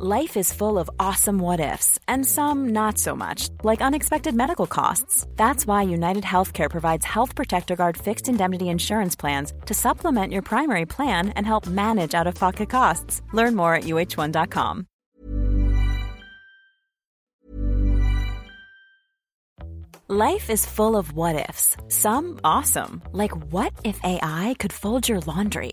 Life is full of awesome what-ifs, and some not so much, like unexpected medical costs. That's why United Healthcare provides Health Protector Guard fixed indemnity insurance plans to supplement your primary plan and help manage out-of-pocket costs. Learn more at uh1.com. Life is full of what-ifs, some awesome, like what if AI could fold your laundry?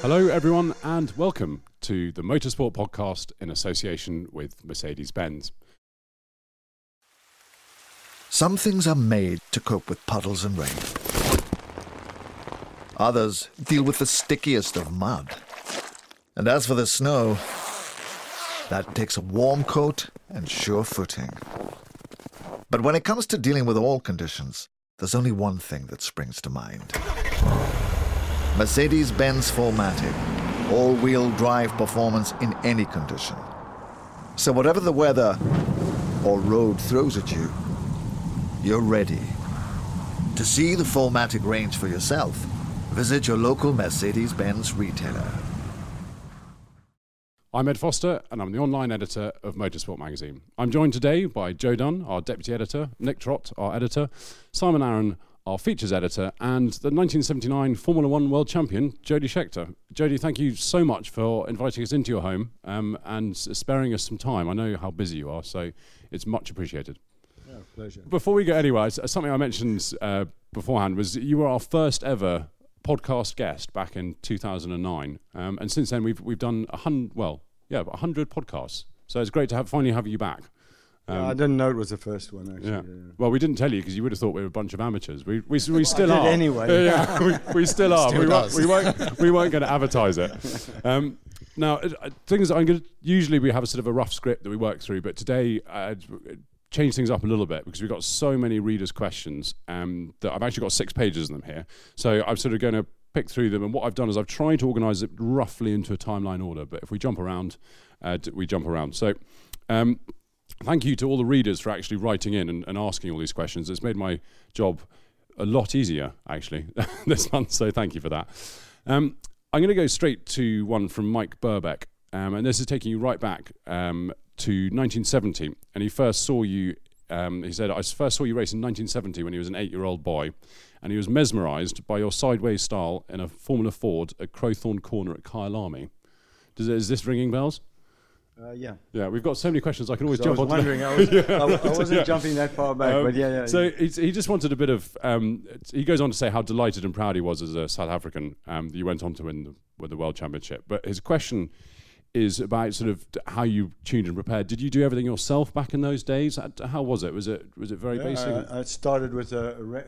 Hello everyone and welcome to the Motorsport Podcast in association with Mercedes-Benz. Some things are made to cope with puddles and rain. Others deal with the stickiest of mud. And as for the snow, that takes a warm coat and sure footing. But when it comes to dealing with all conditions, there's only one thing that springs to mind. Mercedes-Benz 4MATIC, all-wheel drive performance in any condition. So whatever the weather or road throws at you, you're ready. To see the 4MATIC range for yourself, visit your local Mercedes-Benz retailer. I'm Ed Foster, and I'm the online editor of Motorsport Magazine. I'm joined today by Joe Dunn, our deputy editor, Nick Trott, our editor, Simon Aaron, our features editor, and the 1979 Formula One world champion, Jody Scheckter. Jody, thank you so much for inviting us into your home and sparing us some time. I know how busy you are, so it's much appreciated. Yeah, pleasure. Before we go anywhere, something I mentioned beforehand was you were our first ever podcast guest back in 2009, and since then we've done 100 podcasts. So it's great to finally have you back. I didn't know it was the first one, actually. Yeah. Yeah. Well, we didn't tell you because you would have thought we were a bunch of amateurs. We still are. Anyway. Yeah, we still are. We weren't going to advertise it. Now, usually we have a sort of a rough script that we work through, but today I changed things up a little bit because we've got so many readers' questions that I've actually got 6 pages of them here. So I'm sort of going to pick through them, and what I've done is I've tried to organise it roughly into a timeline order, but if we jump around, we jump around. So... thank you to all the readers for actually writing in and asking all these questions. It's made my job a lot easier, actually, this month, so thank you for that. I'm going to go straight to one from Mike Burbeck, and this is taking you right back to 1970. And he first saw you, he said, I first saw you race in 1970 when he was an 8-year-old boy, and he was mesmerised by your sideways style in a Formula Ford at Crowthorne Corner at Kyalami. Is this ringing bells? Yeah. Yeah, we've got so many questions I can always jump on. I wasn't jumping that far back, but yeah. So he just wanted a bit of... he goes on to say how delighted and proud he was as a South African that you went on to win the World Championship. But his question is about sort of how you tuned and prepared. Did you do everything yourself back in those days? How was it? Was it very basic? I started with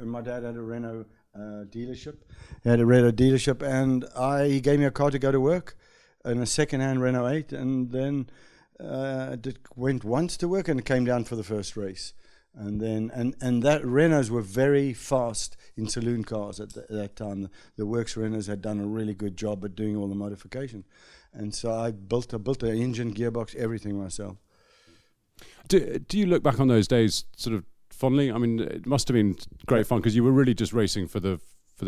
my dad had a Renault dealership. He had a Renault dealership, and he gave me a car to go to work. In a second-hand Renault 8, and then went once to work and came down for the first race. And then and that Renaults were very fast in saloon cars at that time. The works Renaults had done a really good job at doing all the modification, and so I built an engine, gearbox, everything myself. Do you look back on those days sort of fondly? I mean, it must have been great fun because you were really just racing for the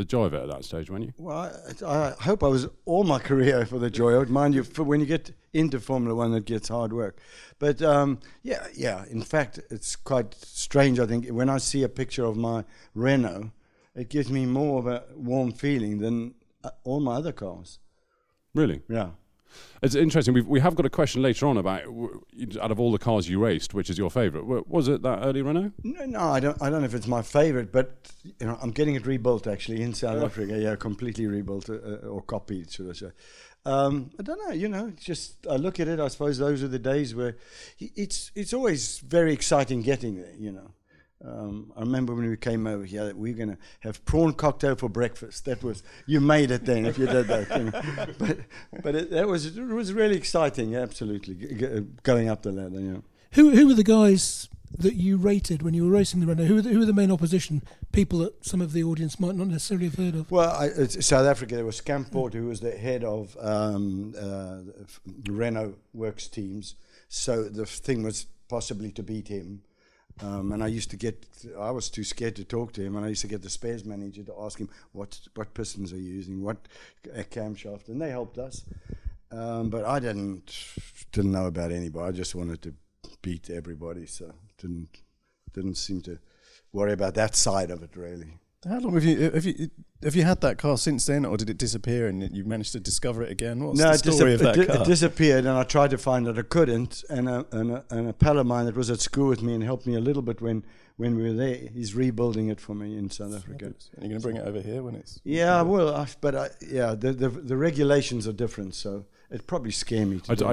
joy of it at that stage, weren't you? Well, I hope I was all my career for the joy of it. Mind you, for when you get into Formula One, it gets hard work. But yeah. In fact, it's quite strange. I think when I see a picture of my Renault, it gives me more of a warm feeling than all my other cars. Really? Yeah. It's interesting. We have got a question later on about out of all the cars you raced, which is your favourite? Was it that early Renault? No, I don't know if it's my favourite, but you know, I'm getting it rebuilt actually in South Africa. Yeah, completely rebuilt or copied, should I say? I don't know. You know, just I look at it. I suppose those are the days where it's always very exciting getting there. You know, I remember when we came over here that we're going to have prawn cocktail for breakfast. That was, you made it then if you did that. You know. But it was really exciting, absolutely, going up the ladder. Yeah. Who were the guys that you rated when you were racing the Renault? Who were the main opposition people that some of the audience might not necessarily have heard of? Well, it's South Africa, there was Scamport, who was the head of Renault Works teams. So the thing was possibly to beat him. And I was too scared to talk to him, and I used to get the spares manager to ask him what pistons are you using, what camshaft, and they helped us. But I didn't know about anybody. I just wanted to beat everybody, so didn't seem to worry about that side of it really. How long have you had that car since then, or did it disappear and you managed to discover it again? What's the story of that car? It disappeared, and I tried to find it. I couldn't, and a pal of mine that was at school with me and helped me a little bit when we were there, he's rebuilding it for me in South Africa. And you're going to bring it over here when it's... Yeah, I will, but the regulations are different, so it'd probably scare me. I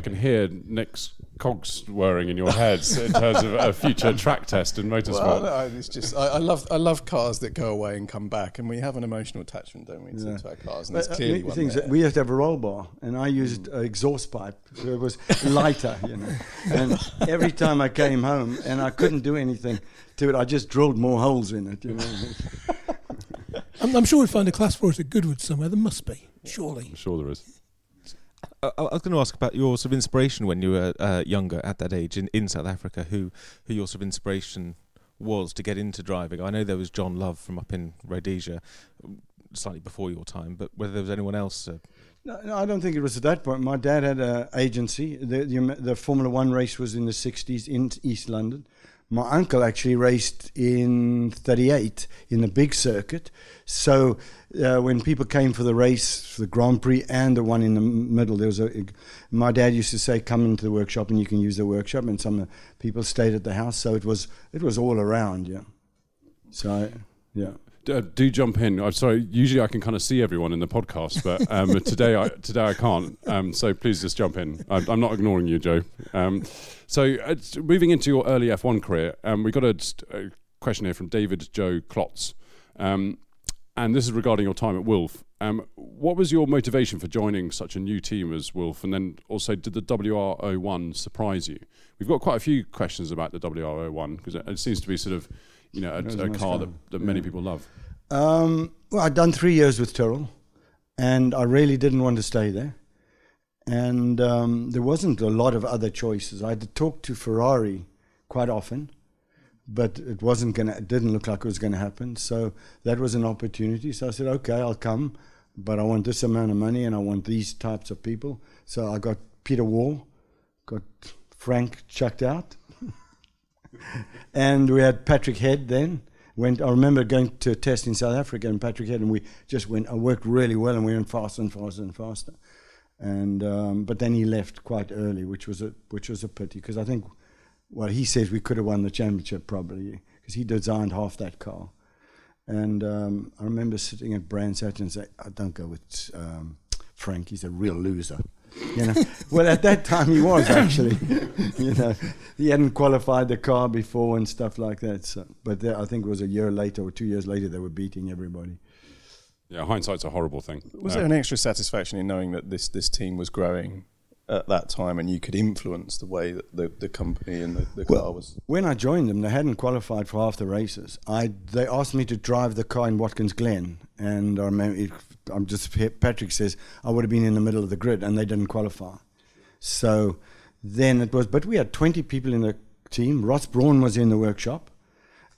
can hear Nick's cogs whirring in your heads in terms of a future track test in motorsport. Well, no, it's just I love cars that go away and come back, and we have an emotional attachment, don't we, to our cars? And there's clearly one there. We used to have a roll bar, and I used an exhaust pipe, so it was lighter, you know. And every time I came home, and I couldn't do anything to it, I just drilled more holes in it. You know? I'm sure we'd find a class for it at Goodwood somewhere. There must be, surely. I'm sure there is. I was going to ask about your sort of inspiration when you were younger at that age in South Africa, who your sort of inspiration was to get into driving. I know there was John Love from up in Rhodesia, slightly before your time, but whether there was anyone else... No, I don't think it was at that point. My dad had an agency. The Formula One race was in the 60s in East London. My uncle actually raced in 38 in the big circuit. So when people came for the race, the Grand Prix and the one in the middle, there was my dad used to say, come into the workshop and you can use the workshop. And some people stayed at the house. So it was all around, yeah. So, yeah. Do jump in. I'm sorry. Usually I can kind of see everyone in the podcast, but today I can't. So please just jump in. I'm not ignoring you, Joe. So moving into your early F1 career, we got a question here from David Joe Klotz, and this is regarding your time at Wolf. What was your motivation for joining such a new team as Wolf, and then also did the WRO1 surprise you? We've got quite a few questions about the WRO1 because it seems to be sort of, you know, a car that many people love. Well, I'd done 3 years with Tyrrell, and I really didn't want to stay there. And there wasn't a lot of other choices. I had to talk to Ferrari quite often, but it didn't look like it was going to happen. So that was an opportunity. So I said, okay, I'll come, but I want this amount of money and I want these types of people. So I got Peter Wall, got Frank chucked out. And we had Patrick Head then. I remember going to a test in South Africa and Patrick Head, and we just went. I worked really well, and we went faster and faster and faster. And but then he left quite early, which was a pity because I think, well, he says we could have won the championship probably because he designed half that car. And I remember sitting at Brands Hatch and saying, "I don't go with Frank. He's a real loser." You know, well, at that time he was actually, you know, he hadn't qualified the car before and stuff like that. So, but I think it was a year later or 2 years later they were beating everybody. Yeah, hindsight's a horrible thing. Was there an extra satisfaction in knowing that this team was growing at that time, and you could influence the way that the company and the car was. When I joined them, they hadn't qualified for half the races. They asked me to drive the car in Watkins Glen, and I remember Patrick says I would have been in the middle of the grid, and they didn't qualify. So then it was, but we had 20 people in the team. Ross Brawn was in the workshop,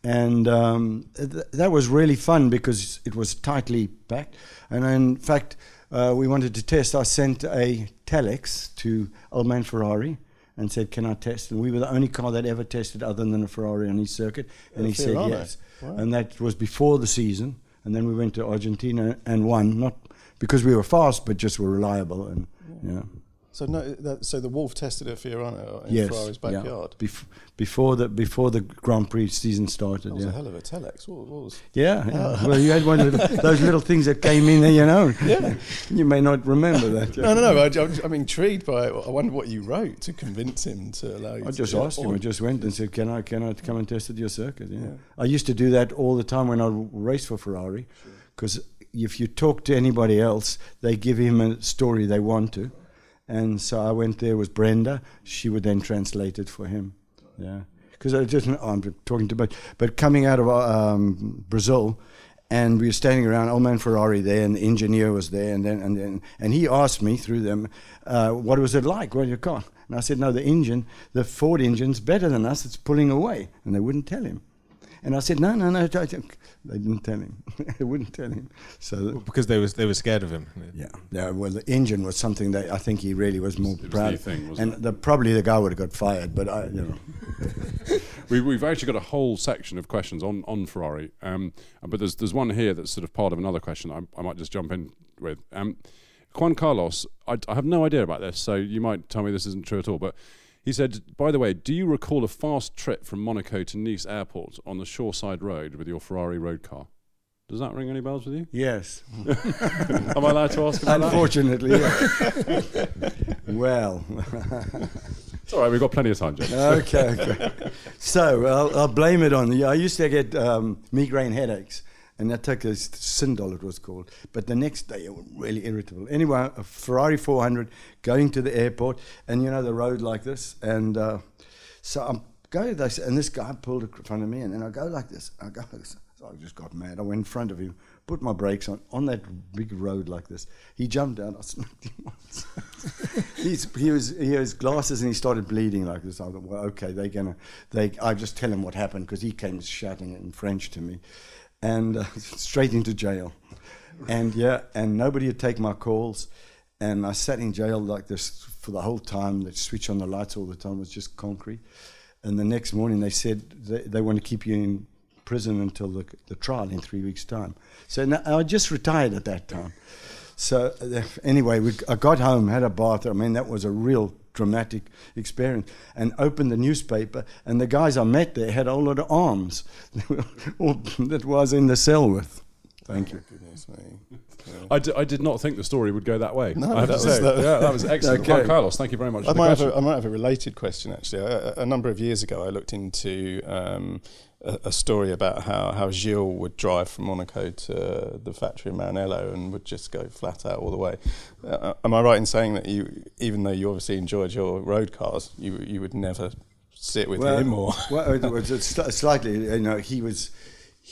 and that was really fun because it was tightly packed, and in fact. We wanted to test. I sent a telex to old man Ferrari and said, can I test? And we were the only car that ever tested other than a Ferrari on his circuit. And he said yes. Wow. And that was before the season. And then we went to Argentina and won, not because we were fast, but just were reliable. And yeah. You know. So so the Wolf tested at Fiorano in Ferrari's backyard. Yeah. Before the Grand Prix season started. That was a hell of a telex. What was? Yeah. Well, you had one of those little things that came in there, you know. Yeah. You may not remember that. No. I'm intrigued by it. I wonder what you wrote to convince him to allow you. I just asked him. I just went and said, "Can I come and test at your circuit?" Yeah. I used to do that all the time when I raced for Ferrari, because if you talk to anybody else, they give him a story they want to. And so I went there with Brenda. She would then translate it for him. Yeah, because I'm talking too much. But coming out of Brazil, and we were standing around. Old man Ferrari there, and the engineer was there, and then he asked me through them, what was it like? Well, your car. And I said, no, the Ford engine's better than us. It's pulling away, and they wouldn't tell him. And I said, no. They didn't tell him. They wouldn't tell him. Because they were scared of him. Yeah. Yeah. Well, the engine was something that I think he really was more proud of. Probably the guy would have got fired, but I. We've actually got a whole section of questions on Ferrari. But there's one here that's sort of part of another question I might just jump in with. Juan Carlos, I have no idea about this, so you might tell me this isn't true at all, but he said, by the way, do you recall a fast trip from Monaco to Nice Airport on the Shoreside Road with your Ferrari road car? Does that ring any bells with you? Yes. Am I allowed to ask about that? Unfortunately, yeah. Well. It's all right, we've got plenty of time, Jim. Okay. So I'll blame it on you. I used to get migraine headaches, and I took this Sindol, it was called. But the next day, it was really irritable. Anyway, a Ferrari 400 going to the airport, and the road like this. And so I'm going to this, and this guy pulled in front of me, and then I go like this. So I just got mad. I went in front of him, put my brakes on that big road like this. He jumped down. I smacked him once. He was glasses, and he started bleeding like this. I thought, well, okay, I just tell him what happened, because he came shouting in French to me. And straight into jail. And nobody would take my calls. And I sat in jail like this for the whole time. They'd switch on the lights all the time. It was just concrete. And the next morning they said they want to keep you in prison until the trial in 3 weeks' time. So now, I just retired at that time. So anyway, I got home, had a bath. I mean, that was a real dramatic experience, and opened the newspaper, and the guys I met there had a whole lot of arms that was in the cell with. Thank you. Goodness me. I did not think the story would go that way. No, that was excellent. Okay. Carlos, thank you very much for the question. I might have a related question, actually. A number of years ago, I looked into a story about how Gilles would drive from Monaco to the factory in Maranello and would just go flat out all the way. Am I right in saying that you, even though you obviously enjoyed your road cars, you would never sit with him or? Well, it was slightly,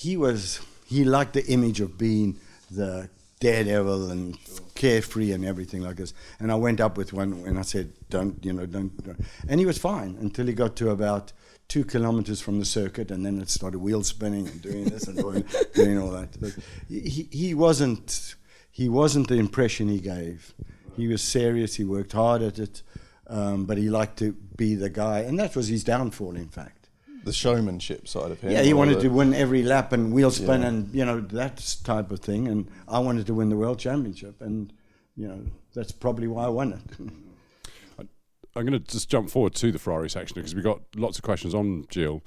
he liked the image of being the daredevil and carefree and everything like this. And I went up with one and I said, don't. And he was fine until he got to about 2 kilometers from the circuit, and then it started wheel spinning and doing this and doing all that. But he wasn't the impression he gave. He was serious. He worked hard at it, but he liked to be the guy, and that was his downfall, in fact. The showmanship side of him. Yeah, he wanted to win every lap and wheel spin and, that type of thing. And I wanted to win the World Championship. And, that's probably why I won it. I'm going to just jump forward to the Ferrari section because we've got lots of questions on Gilles.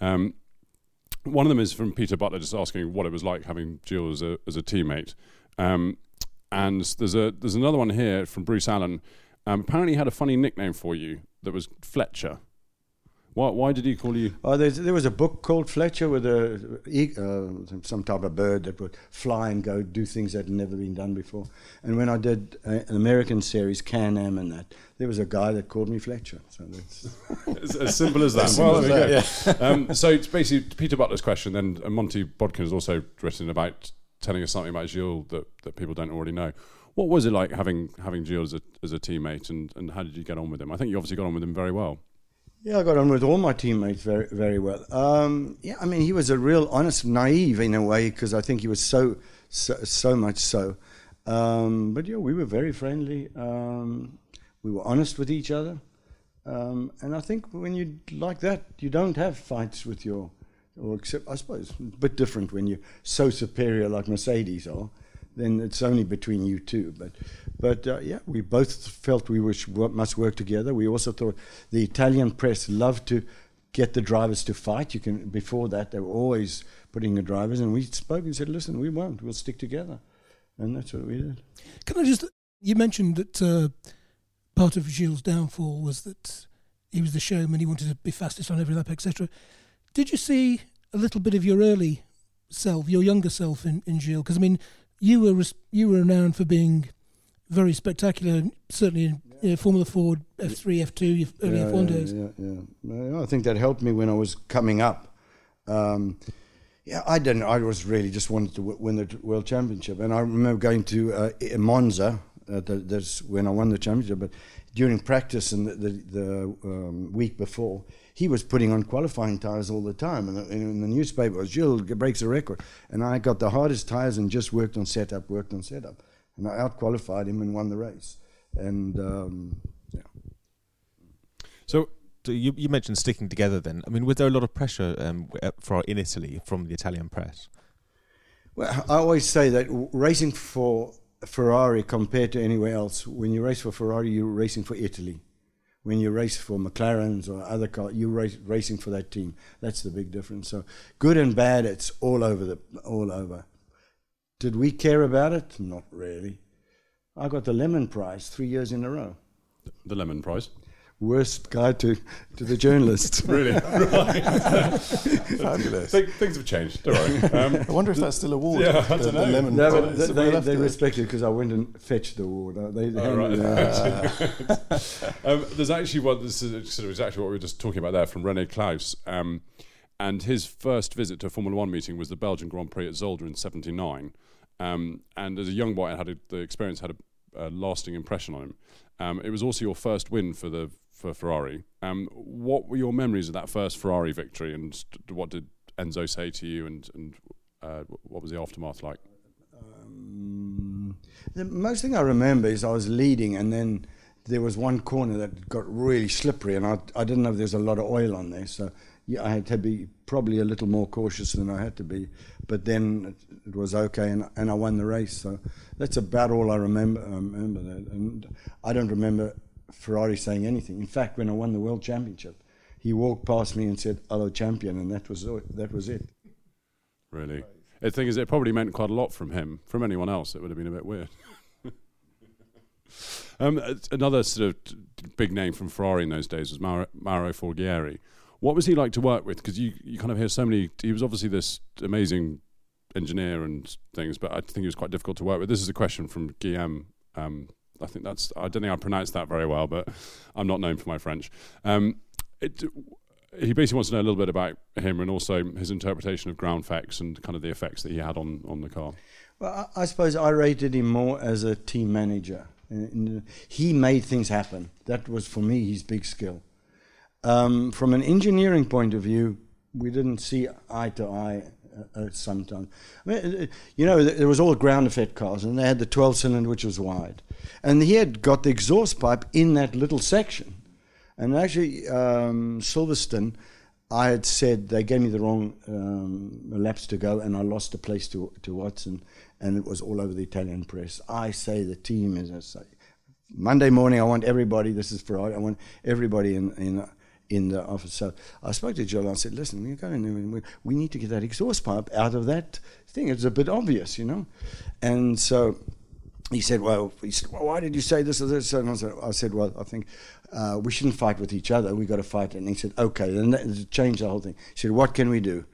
One of them is from Peter Butler, just asking what it was like having Gilles as a teammate. And there's another one here from Bruce Allen. Apparently he had a funny nickname for you that was Fletcher. Why did he call you? There was a book called Fletcher with some type of bird that would fly and go do things that had never been done before. And when I did an American series, Can-Am and that, there was a guy that called me Fletcher. So that's as simple as that. Well, there we go. Yeah. So it's basically Peter Butler's question, then, and Monty Bodkin has also written about telling us something about Gilles that people don't already know. What was it like having Gilles as a teammate, and how did you get on with him? I think you obviously got on with him very well. Yeah, I got on with all my teammates very, very well. I mean, he was a real honest, naive in a way, because I think he was so much so. But yeah, we were very friendly. We were honest with each other. And I think when you're like that, you don't have fights with except I suppose, a bit different when you're so superior like Mercedes are. Then it's only between you two. But yeah, we both felt we must work together. We also thought the Italian press loved to get the drivers to fight. Before that, they were always putting the drivers, and we spoke and said, listen, we won't. We'll stick together. And that's what we did. Can I just... You mentioned that part of Gilles' downfall was that he was the showman, he wanted to be fastest on every lap, etc. Did you see a little bit of your early self, your younger self in Gilles? Because, I mean... You were renowned for being very spectacular, certainly in Formula Ford, F3, F2, your early F1 days. I think that helped me when I was coming up. I didn't. I was really just wanted to win the World Championship, and I remember going to Monza. That's when I won the championship. But during practice and the week before, he was putting on qualifying tyres all the time, and in the newspaper it was, Gilles breaks a record, and I got the hardest tyres and just worked on setup, and I out-qualified him and won the race. And So you mentioned sticking together then. I mean, was there a lot of pressure in Italy from the Italian press? Well, I always say that racing for Ferrari compared to anywhere else, when you race for Ferrari, you're racing for Italy. When you race for McLarens or other cars, you're racing for that team. That's the big difference. So good and bad, it's all over. Did we care about it? Not really. I got the Lemon Prize 3 years in a row. The Lemon Prize? Worst guy to the journalist. Really? Right. Fabulous. Things have changed. Don't worry. I wonder if that's still award. Yeah, I don't know. The Lemon Prize. They respect it because I went and fetched the award. There's actually one. This is sort of exactly what we were just talking about there from René Klaus. And his first visit to a Formula One meeting was the Belgian Grand Prix at Zolder in '79. And as a young boy, the experience had a lasting impression on him. It was also your first win for Ferrari. What were your memories of that first Ferrari victory, and what did Enzo say to you, and what was the aftermath like? The most thing I remember is I was leading, and then there was one corner that got really slippery, and I didn't know if there's a lot of oil on there, so yeah, I had to be probably a little more cautious than I had to be. But then it was okay, and I won the race. So that's about all I remember. I remember that, and I don't remember Ferrari saying anything. In fact, when I won the World Championship, he walked past me and said, "Hello, champion," and that was it. Really, the thing is, it probably meant quite a lot from him. From anyone else, it would have been a bit weird. Another sort of big name from Ferrari in those days was Mauro Forghieri. What was he like to work with? Because you kind of hear so many... He was obviously this amazing engineer and things, but I think he was quite difficult to work with. This is a question from Guillaume. I think that's... I don't think I pronounced that very well, but I'm not known for my French. He basically wants to know a little bit about him and also his interpretation of ground facts and kind of the effects that he had on the car. Well, I suppose I rated him more as a team manager. He made things happen. That was, for me, his big skill. From an engineering point of view, we didn't see eye to eye sometimes. I mean, there was all ground effect cars, and they had the 12-cylinder, which was wide. And he had got the exhaust pipe in that little section. And actually, Silverstone, I had said they gave me the wrong laps to go, and I lost the place to Watson, and it was all over the Italian press. I say the team, as I say. Monday morning, I want everybody, this is Ferrari, I want everybody in the office. So I spoke to Joel and I said, listen, you go in there and we need to get that exhaust pipe out of that thing. It's a bit obvious, you know. And so He said, well, why did you say this or this? And I said, well, I think we shouldn't fight with each other. We got to fight. And he said, okay. Then that changed the whole thing. He said, what can we do?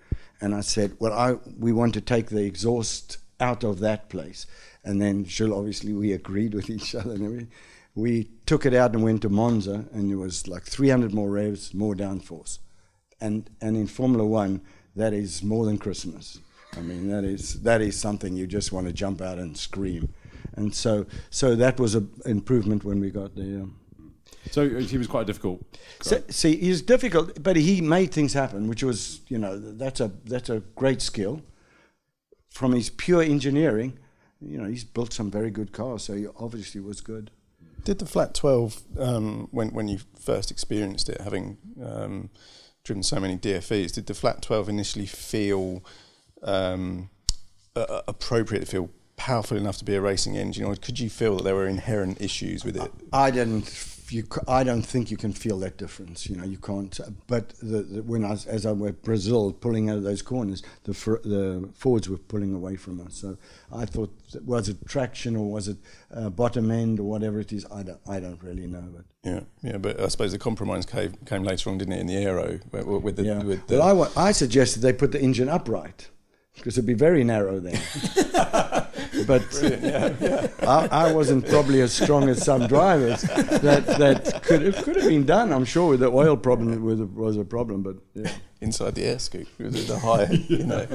And I said, well, we want to take the exhaust out of that place. And then Gilles, obviously, we agreed with each other. And we took it out and went to Monza. And it was like 300 more revs, more downforce. And in Formula One, that is more than Christmas. I mean, that is something you just want to jump out and scream. And so that was an improvement when we got there. So he was quite difficult. So, see, he was difficult, but he made things happen, which was, you know, that's a great skill. From his pure engineering, you know, he's built some very good cars, so he obviously was good. Did the Flat 12, when you first experienced it, having driven so many DFEs, did the Flat 12 initially feel appropriate, feel powerful enough to be a racing engine, or could you feel that there were inherent issues with it? I don't think you can feel that difference. You know, you can't. But when I went Brazil, pulling out of those corners, the Fords were pulling away from us. So I thought, was it traction or was it bottom end or whatever it is? I don't really know. But yeah. But I suppose the compromise came later on, didn't it? In the aero, with the well, I suggested they put the engine upright, because it'd be very narrow then. But yeah. I wasn't probably as strong as some drivers. That could have been done, I'm sure. The oil problem was a problem, but yeah. Inside the air scoop, the higher, you know.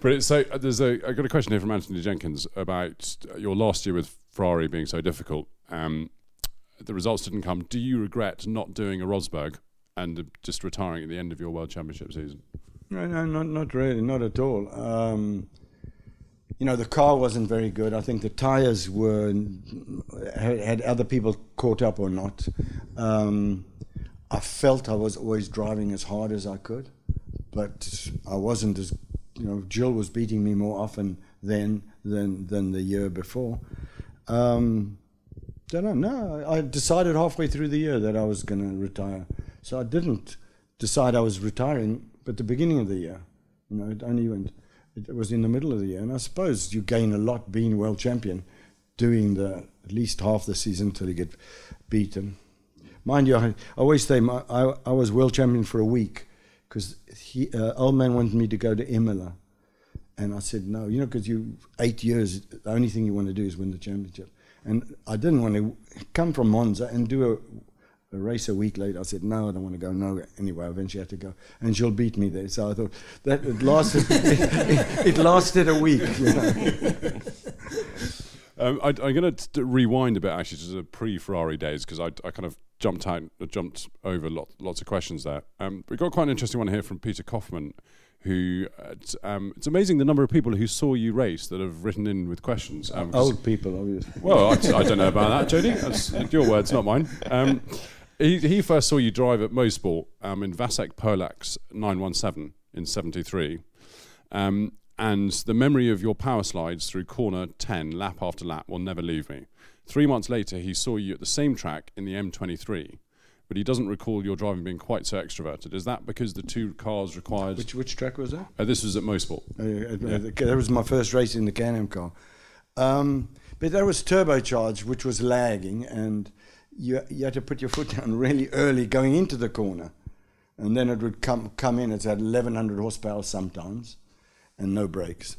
Brilliant. So I got a question here from Anthony Jenkins about your last year with Ferrari being so difficult. The results didn't come. Do you regret not doing a Rosberg and just retiring at the end of your World Championship season? No, not really, not at all. You know, the car wasn't very good. I think the tyres had other people caught up or not. I felt I was always driving as hard as I could, but I wasn't as, you know, Gilles was beating me more often than the year before. I decided halfway through the year that I was going to retire. So I didn't decide I was retiring, but the beginning of the year, you know, it was in the middle of the year, and I suppose you gain a lot being world champion, doing at least half the season till you get beaten. Mind you, I always say I was world champion for a week because old man wanted me to go to Imola, and I said no. You know, because 8 years, the only thing you want to do is win the championship, and I didn't want to come from Monza and do a race a week later. I said, no, I don't want to go. No, anyway, I eventually had to go. And she'll beat me there. So I thought, that it lasted it lasted a week. You know? I'm going to rewind a bit, actually, to the pre-Ferrari days, because I kind of jumped over lots of questions there. We got quite an interesting one here from Peter Kaufman, who, it's amazing the number of people who saw you race that have written in with questions. Old people, obviously. Well, I don't know about that, Jody. That's your words, not mine. He first saw you drive at Mosport in Vasek Polak's 917 in 73. And the memory of your power slides through corner 10, lap after lap, will never leave me. 3 months later, he saw you at the same track in the M23, but he doesn't recall your driving being quite so extroverted. Is that because the two cars required... Which track was that? This was at Mosport. That was my first race in the Can-Am car. But that was turbocharged, which was lagging, and... You had to put your foot down really early going into the corner, and then it would come in. It's at 1100 horsepower sometimes, and no brakes.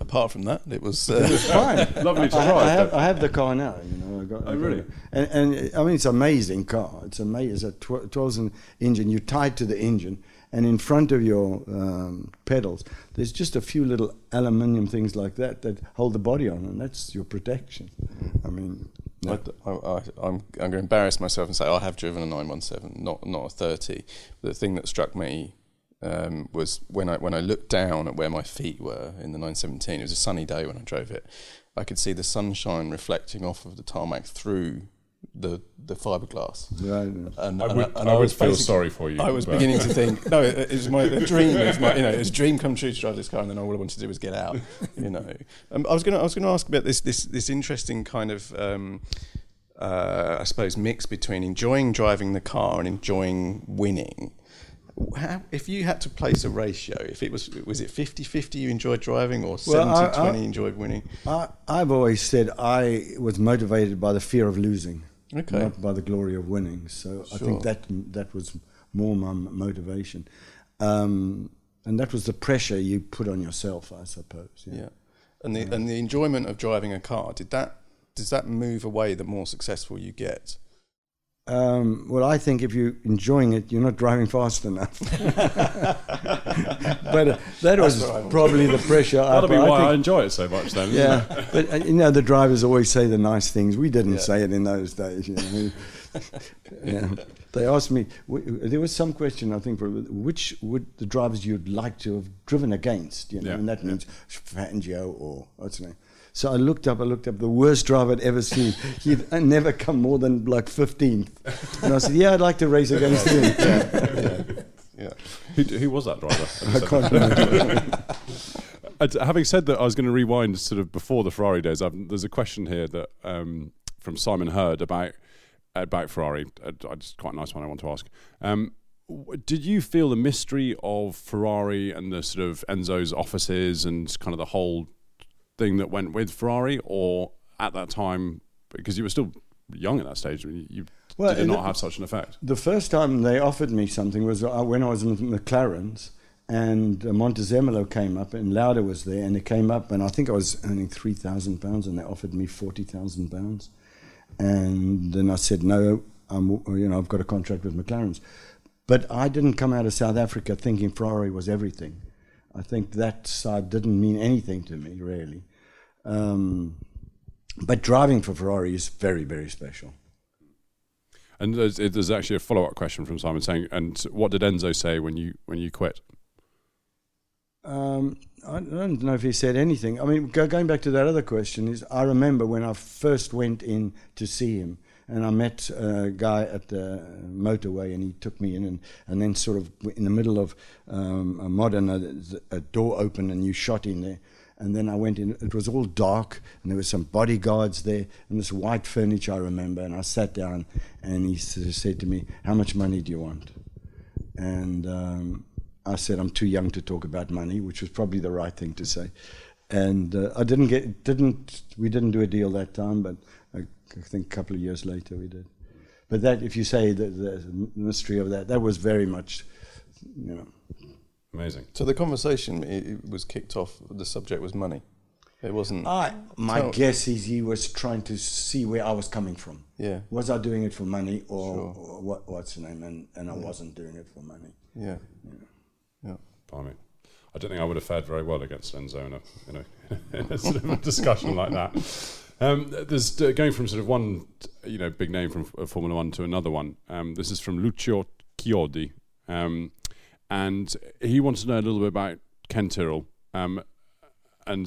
Apart from that, it was fine. Lovely to drive. I have the car now. You know, I got. Oh, really? And I mean, it's an amazing car. It's amazing. It's a 12-cylinder engine. You're tied to the engine, and in front of your pedals, there's just a few little aluminium things like that hold the body on, and that's your protection. I mean. No. I'm going to embarrass myself and say I have driven a 917, not a 30. The thing that struck me was when I looked down at where my feet were in the 917. It was a sunny day when I drove it. I could see the sunshine reflecting off of the tarmac through the fiberglass. Right. And I would feel sorry for you. I was beginning to think, no, it's my dream. It's a dream come true to drive this car, and then all I wanted to do was get out. You know, I was going to ask about this interesting kind of I suppose mix between enjoying driving the car and enjoying winning. How, if you had to place a ratio, if it was it 50-50 you enjoyed driving, or 70-20 enjoyed winning? I've always said I was motivated by the fear of losing, not by the glory of winning. So I think that was more my motivation, and that was the pressure you put on yourself, I suppose. Yeah. And the enjoyment of driving a car, does that move away the more successful you get? Well, I think if you're enjoying it, you're not driving fast enough. But that was probably the pressure. That'll be why I enjoy it so much then. Yeah, but you know, the drivers always say the nice things. We didn't say it in those days. You know. Yeah. They asked me, there was some question, I think, which would the drivers you'd like to have driven against, you know, and that means Fangio or what's his name. So I looked up the worst driver I'd ever seen. He'd never come more than like 15th. And I said, yeah, I'd like to race against him. Who was that driver? I can't remember. Having said that, I was going to rewind sort of before the Ferrari days. There's a question here that from Simon Heard about Ferrari. It's quite a nice one I want to ask. Did you feel the mystery of Ferrari and the sort of Enzo's offices and kind of the whole thing that went with Ferrari, or at that time, because you were still young at that stage, did not have such an effect? The first time they offered me something was when I was in McLaren's, and Montezemolo came up, and Lauda was there, and it came up, and I think I was earning £3,000, and they offered me £40,000, and then I said no. I've got a contract with McLaren's, but I didn't come out of South Africa thinking Ferrari was everything. I think that side didn't mean anything to me, really. But driving for Ferrari is very, very special. And there's actually a follow-up question from Simon saying, and what did Enzo say when you quit? I don't know if he said anything. I mean, going back to that other question, I remember when I first went in to see him, and I met a guy at the motorway, and he took me in, and then sort of in the middle of a modern, a door opened and you shot in there. And then I went in, it was all dark, and there were some bodyguards there, and this white furniture I remember, and I sat down, and he said to me, how much money do you want? And I said, I'm too young to talk about money, which was probably the right thing to say. And we didn't do a deal that time, but I think a couple of years later we did. But that, if you say the mystery of that was very much, you know. Amazing. So the conversation it was kicked off, the subject was money. It wasn't... My guess is he was trying to see where I was coming from. Yeah. Was I doing it for money or what's the name? And I wasn't doing it for money. Yeah. Yeah. Pardon me. I don't think I would have fared very well against Enzo in a sort of discussion like that. There's going from sort of one, big name from Formula One to another one. This is from Lucio Chiodi, and he wants to know a little bit about Ken Tyrrell, and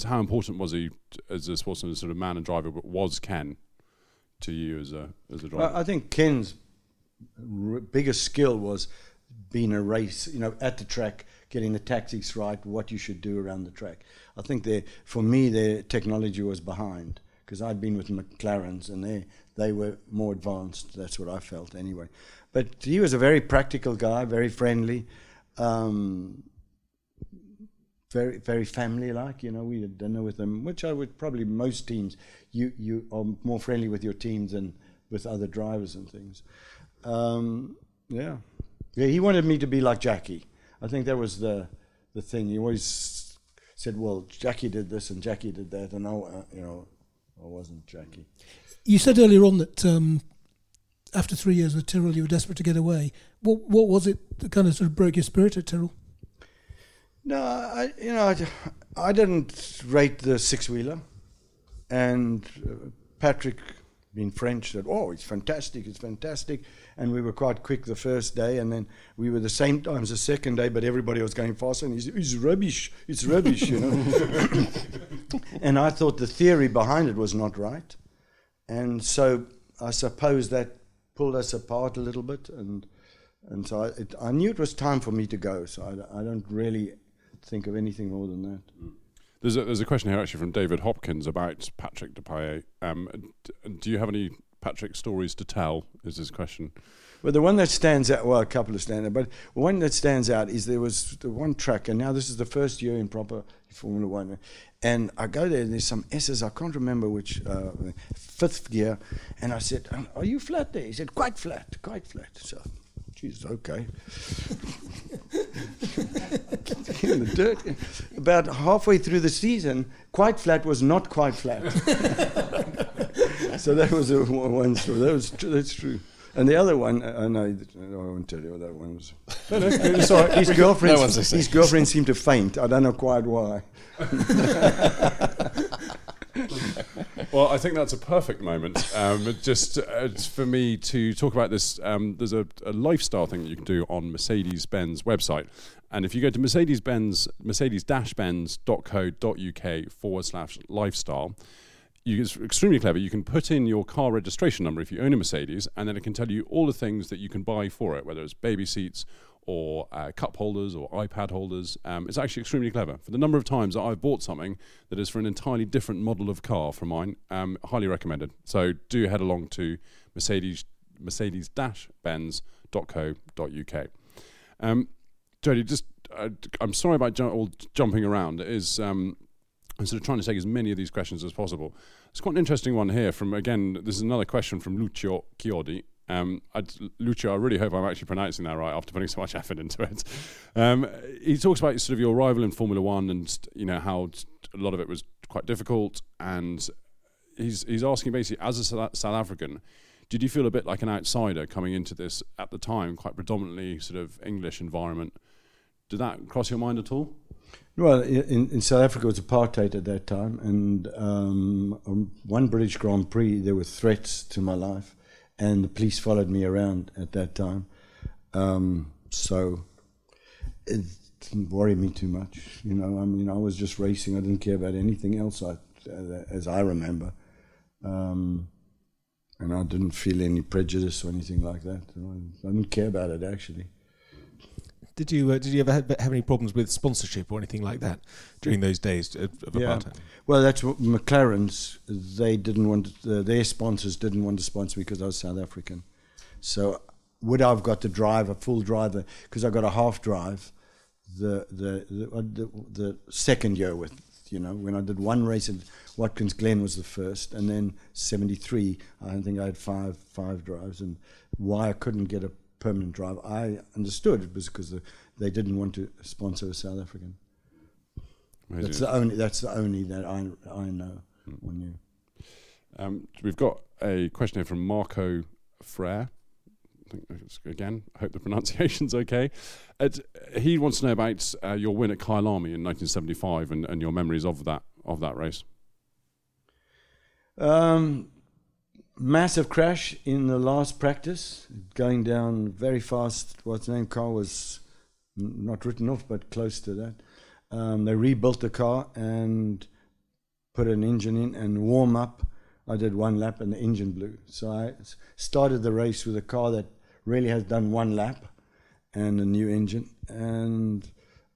how important was he as a sportsman, sort of man and driver, but was Ken to you as a driver? Well, I think Ken's biggest skill was being a race, at the track, getting the tactics right, what you should do around the track. I think for me, their technology was behind, because I'd been with McLaren's and they were more advanced. That's what I felt anyway. But he was a very practical guy, very friendly, very, very family-like. We had dinner with him, which I would probably most teams. You are more friendly with your teams than with other drivers and things. He wanted me to be like Jackie. I think that was the thing. He always said, "Well, Jackie did this and Jackie did that," and I wasn't Jackie. You said earlier on that after 3 years with Tyrrell, you were desperate to get away. What was it that kind of sort of broke your spirit at Tyrrell? No, I didn't rate the six-wheeler. And Patrick, being French, said, oh, it's fantastic. And we were quite quick the first day, and then we were the same times the second day, but everybody was going faster, and he said, it's rubbish, And I thought the theory behind it was not right. And so I suppose that pulled us apart a little bit, and so I knew it was time for me to go, so I don't really think of anything more than that. There's a question here actually from David Hopkins about Patrick Depailler. Do you have any Patrick stories to tell, is his question. But the one that stands out, well, a couple of stand out, but one that stands out is there was the one track, and now this is the first year in proper Formula One, and I go there and there's some S's, I can't remember which, fifth gear, and I said, are you flat there? He said, quite flat, quite flat. So, geez, okay. In the dirt. About halfway through the season, quite flat was not quite flat. So that was one story, that's true. And the other one, no, I won't tell you what that one was. No, sorry, his girlfriend seemed to faint. I don't know quite why. Well, I think that's a perfect moment. For me to talk about this, there's a lifestyle thing that you can do on Mercedes-Benz website. And if you go to mercedes-benz.co.uk/lifestyle, it's extremely clever. You can put in your car registration number if you own a Mercedes, and then it can tell you all the things that you can buy for it, whether it's baby seats or cup holders or iPad holders. It's actually extremely clever. For the number of times that I've bought something that is for an entirely different model of car from mine, highly recommended. So do head along to mercedes-benz.co.uk. Jody, I'm sorry about all jumping around. I'm sort of trying to take as many of these questions as possible. It's quite an interesting one here from, again, this is another question from Lucio Chiodi. Lucio, I really hope I'm actually pronouncing that right after putting so much effort into it. He talks about sort of your arrival in Formula One and, you know, how a lot of it was quite difficult. And he's asking basically, as a South African, did you feel a bit like an outsider coming into this, at the time, quite predominantly sort of English environment? Did that cross your mind at all? Well, in South Africa, it was apartheid at that time, and one British Grand Prix, there were threats to my life, and the police followed me around at that time. So it didn't worry me too much, you know. I mean, I was just racing; I didn't care about anything else, as I remember, and I didn't feel any prejudice or anything like that. I didn't care about it, actually. Did you ever have any problems with sponsorship or anything like that during those days of apartheid? Well, that's what McLaren's. They didn't want their sponsors didn't want to sponsor me because I was South African. So would I've got to drive a full driver because I got a half drive the second year with, you know, when I did one race at Watkins Glen was the first, and then 73 I think I had five drives, and why I couldn't get a permanent drive, I understood it was because they didn't want to sponsor a South African. Amazing. That's the only that I know or knew. We've got a question here from Marco Frere. I think it's, again, I hope the pronunciation's okay. He wants to know about your win at Kyalami in 1975 and your memories of that race. Massive crash in the last practice, going down very fast. What's the name? Car was not written off, but close to that. They rebuilt the car and put an engine in and warm up. I did one lap and the engine blew. So I started the race with a car that really has done one lap and a new engine. And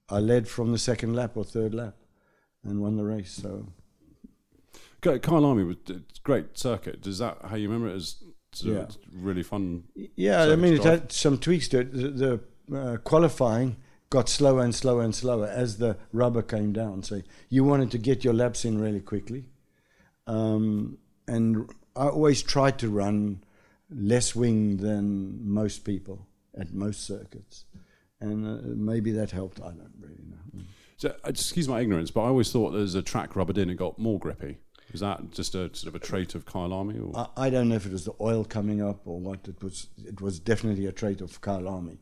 I led from the second lap or third lap and won the race. So Kyalami was a great circuit. Is that how you remember it? As really fun? Yeah, I mean, it had some tweaks to it. The qualifying got slower and slower and slower as the rubber came down. So you wanted to get your laps in really quickly. And I always tried to run less wing than most people at most circuits. And maybe that helped. I don't really know. So, excuse my ignorance, but I always thought there's a track rubbered in and got more grippy. Is that just a sort of a trait of Kyalami? I don't know if it was the oil coming up or what. It was definitely a trait of Kyalami.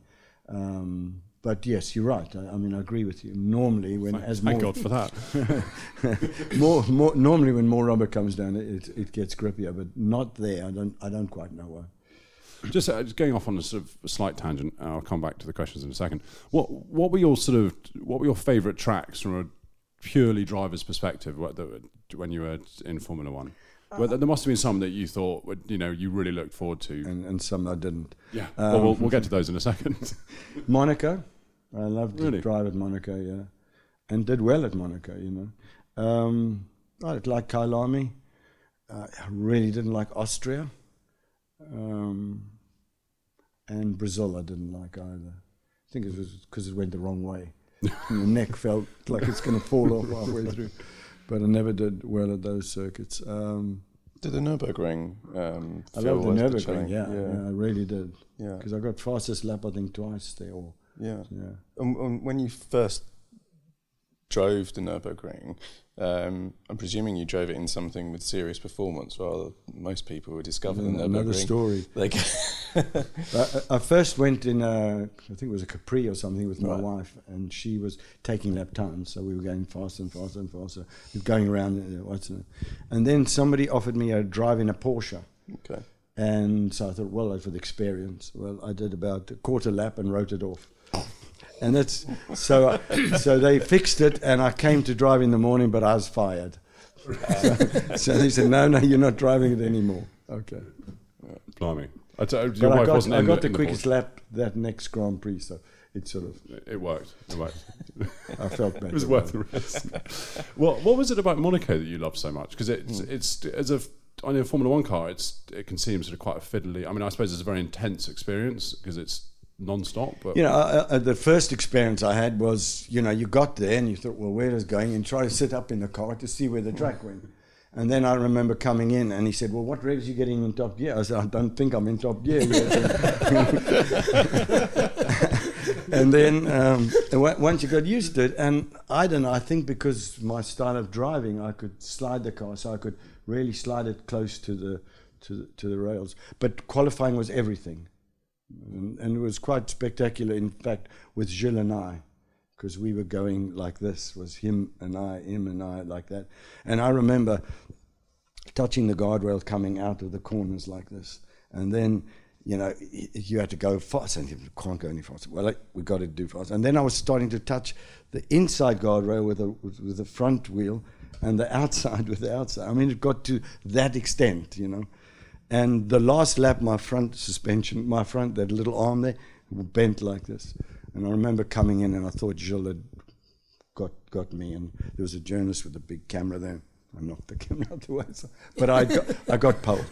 But yes, you're right. I mean, I agree with you. Normally, when thank God for that. Normally, when more rubber comes down, it gets grippier, but not there. I don't quite know why. Just going off on a sort of a slight tangent. I'll come back to the questions in a second. What were your favourite tracks from a purely driver's perspective when you were in Formula One? Well, there must have been some that you thought you really looked forward to, and some I didn't. Yeah, we'll get to those in a second. Monaco, I loved to drive at Monaco, and did well at Monaco. I liked Kyalami. I really didn't like Austria. and Brazil I didn't like either. I think it was because it went the wrong way. And the neck felt like it's going to fall off halfway through. But I never did well at those circuits. Did the Nürburgring? I loved the Nürburgring, yeah. I really did. Because I got fastest lap, I think, twice there. And when you first drove the Nürburgring, I'm presuming you drove it in something with serious performance, rather than most people would discover the Nürburgring. Another story. Like I first went in, I think it was a Capri or something, with my wife, and she was taking lap time, so we were going faster and faster and faster, going around. And then somebody offered me a drive in a Porsche. Okay. And so I thought, well, for the experience. Well, I did about a quarter lap and wrote it off. And that's so. So they fixed it, and I came to drive in the morning, but I was fired. So they said, "No, you're not driving it anymore." Okay. Blimey, I got the quickest lap that next Grand Prix, so it sort of it worked. I felt better. It was worth the risk. Well, what was it about Monaco that you loved so much? Because it's as a on a Formula One car, it can seem sort of quite fiddly. I mean, I suppose it's a very intense experience because it's non-stop. But the first experience I had was, you got there and you thought, well, where is it going? And try to sit up in the car to see where the track went. And then I remember coming in and he said, well, what revs are you getting in top gear? I said, I don't think I'm in top gear yet. And then once you got used to it, and I don't know, I think because my style of driving, I could slide the car, so I could really slide it close to the rails. But qualifying was everything. And it was quite spectacular, in fact, with Gilles and I, because we were going like this, was him and I, like that. And I remember touching the guardrail, coming out of the corners like this. And then, you had to go fast, and you can't go any faster. Well, we got to do fast. And then I was starting to touch the inside guardrail with the front wheel and the outside with the outside. I mean, it got to that extent, And the last lap, that little arm there, bent like this. And I remember coming in and I thought Gilles had got me. And there was a journalist with a big camera there. I knocked the camera out the way. But I got pole.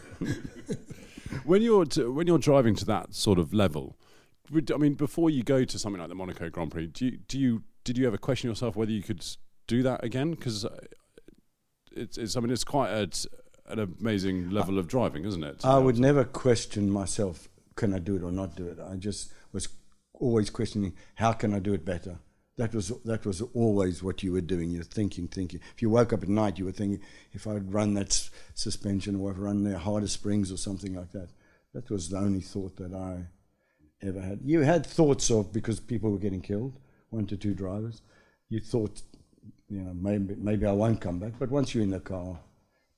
When you're driving to that sort of level, I mean, before you go to something like the Monaco Grand Prix, did you ever question yourself whether you could do that again? Because it's quite an amazing level of driving, isn't it? I would never question myself, can I do it or not do it? I just was always questioning, how can I do it better? That was always what you were doing. You're thinking. If you woke up at night, you were thinking, if I would run that suspension, or if I run the harder springs or something like that. That was the only thought that I ever had. You had thoughts of, because people were getting killed, 1 to 2 drivers. You thought, maybe I won't come back. But once you're in the car,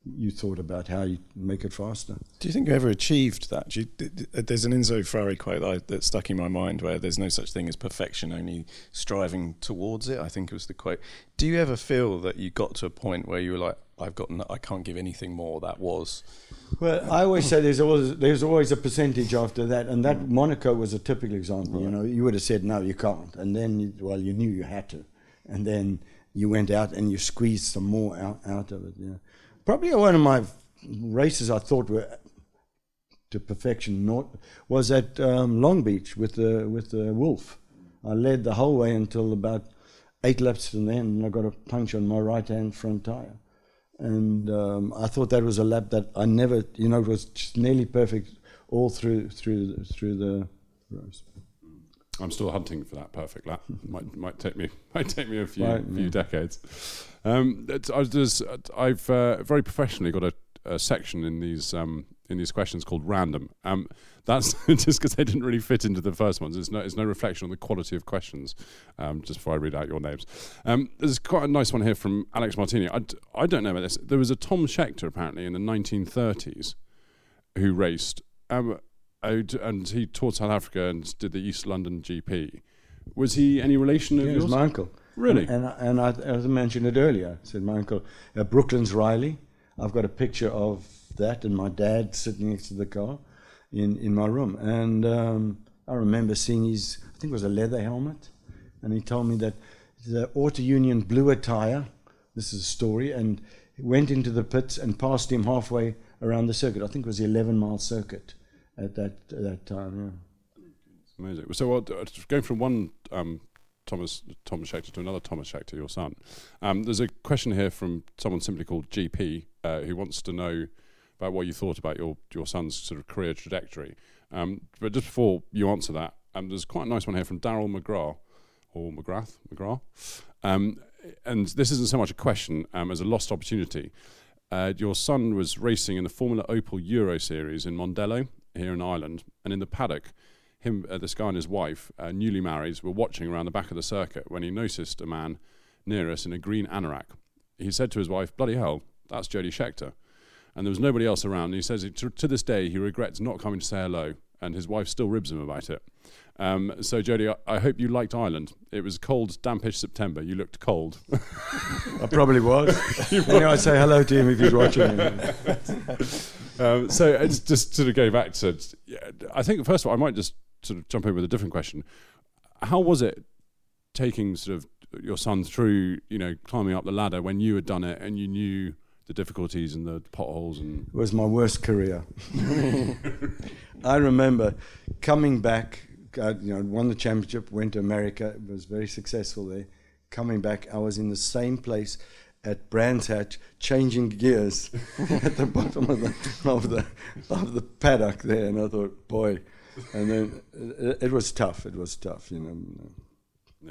you thought about how you make it faster. Do you think you ever achieved that? There's an Enzo Ferrari quote that stuck in my mind where there's no such thing as perfection, only striving towards it, I think it was the quote. Do you ever feel that you got to a point where you were like, I can't give anything more, that was? Well, I always say there's always a percentage after that, and that Monaco was a typical example. Right. You would have said, no, you can't. And then, you knew you had to. And then you went out and you squeezed some more out of it, Probably one of my races I thought were to perfection was at Long Beach with the Wolf. I led the whole way until about 8 laps from the end, and I got a puncture on my right hand front tire. And I thought that was a lap that I never, it was just nearly perfect all through the race. I'm still hunting for that perfect lap. Might take me a few decades. I've very professionally got a section in these questions called random. That's just because they didn't really fit into the first ones. It's no reflection on the quality of questions. Just before I read out your names, there's quite a nice one here from Alex Martini. I don't know about this. There was a Tom Scheckter apparently in the 1930s who raced. And he toured South Africa and did the East London GP. Was he any relation of yours? He was my uncle. Really? And as I mentioned it earlier, I said my uncle, Brooklands Riley. I've got a picture of that and my dad sitting next to the car in my room. And I remember seeing his, I think it was a leather helmet. And he told me that the Auto Union blew a tyre, this is a story, and went into the pits and passed him halfway around the circuit. I think it was the 11-mile circuit. At that time, Amazing. So going from one Thomas Scheckter to another Thomas Scheckter, your son, there's a question here from someone simply called GP who wants to know about what you thought about your son's sort of career trajectory. But just before you answer that, there's quite a nice one here from Daryl McGrath, or McGrath. And this isn't so much a question as a lost opportunity. Your son was racing in the Formula Opel Euro Series in Mondello here in Ireland, and in the paddock, him, this guy and his wife, newly married, were watching around the back of the circuit when he noticed a man near us in a green anorak. He said to his wife, "Bloody hell, that's Jody Scheckter." And there was nobody else around. And he says to this day he regrets not coming to say hello, and his wife still ribs him about it. So Jody, I hope you liked Ireland. It was cold, dampish September. You looked cold. I probably was. Anyway, I'd say hello to him if he's watching. So it's just sort of going back to, I think first of all, I might just sort of jump in with a different question. How was it taking sort of your son through, you know, climbing up the ladder when you had done it and you knew the difficulties and the potholes? And it was my worst career. I remember coming back, you know, won the championship, went to America, was very successful there. Coming back, I was in the same place at Brands Hatch, changing gears at the bottom of the paddock there, and I thought, boy. And then it was tough. It was tough, you know.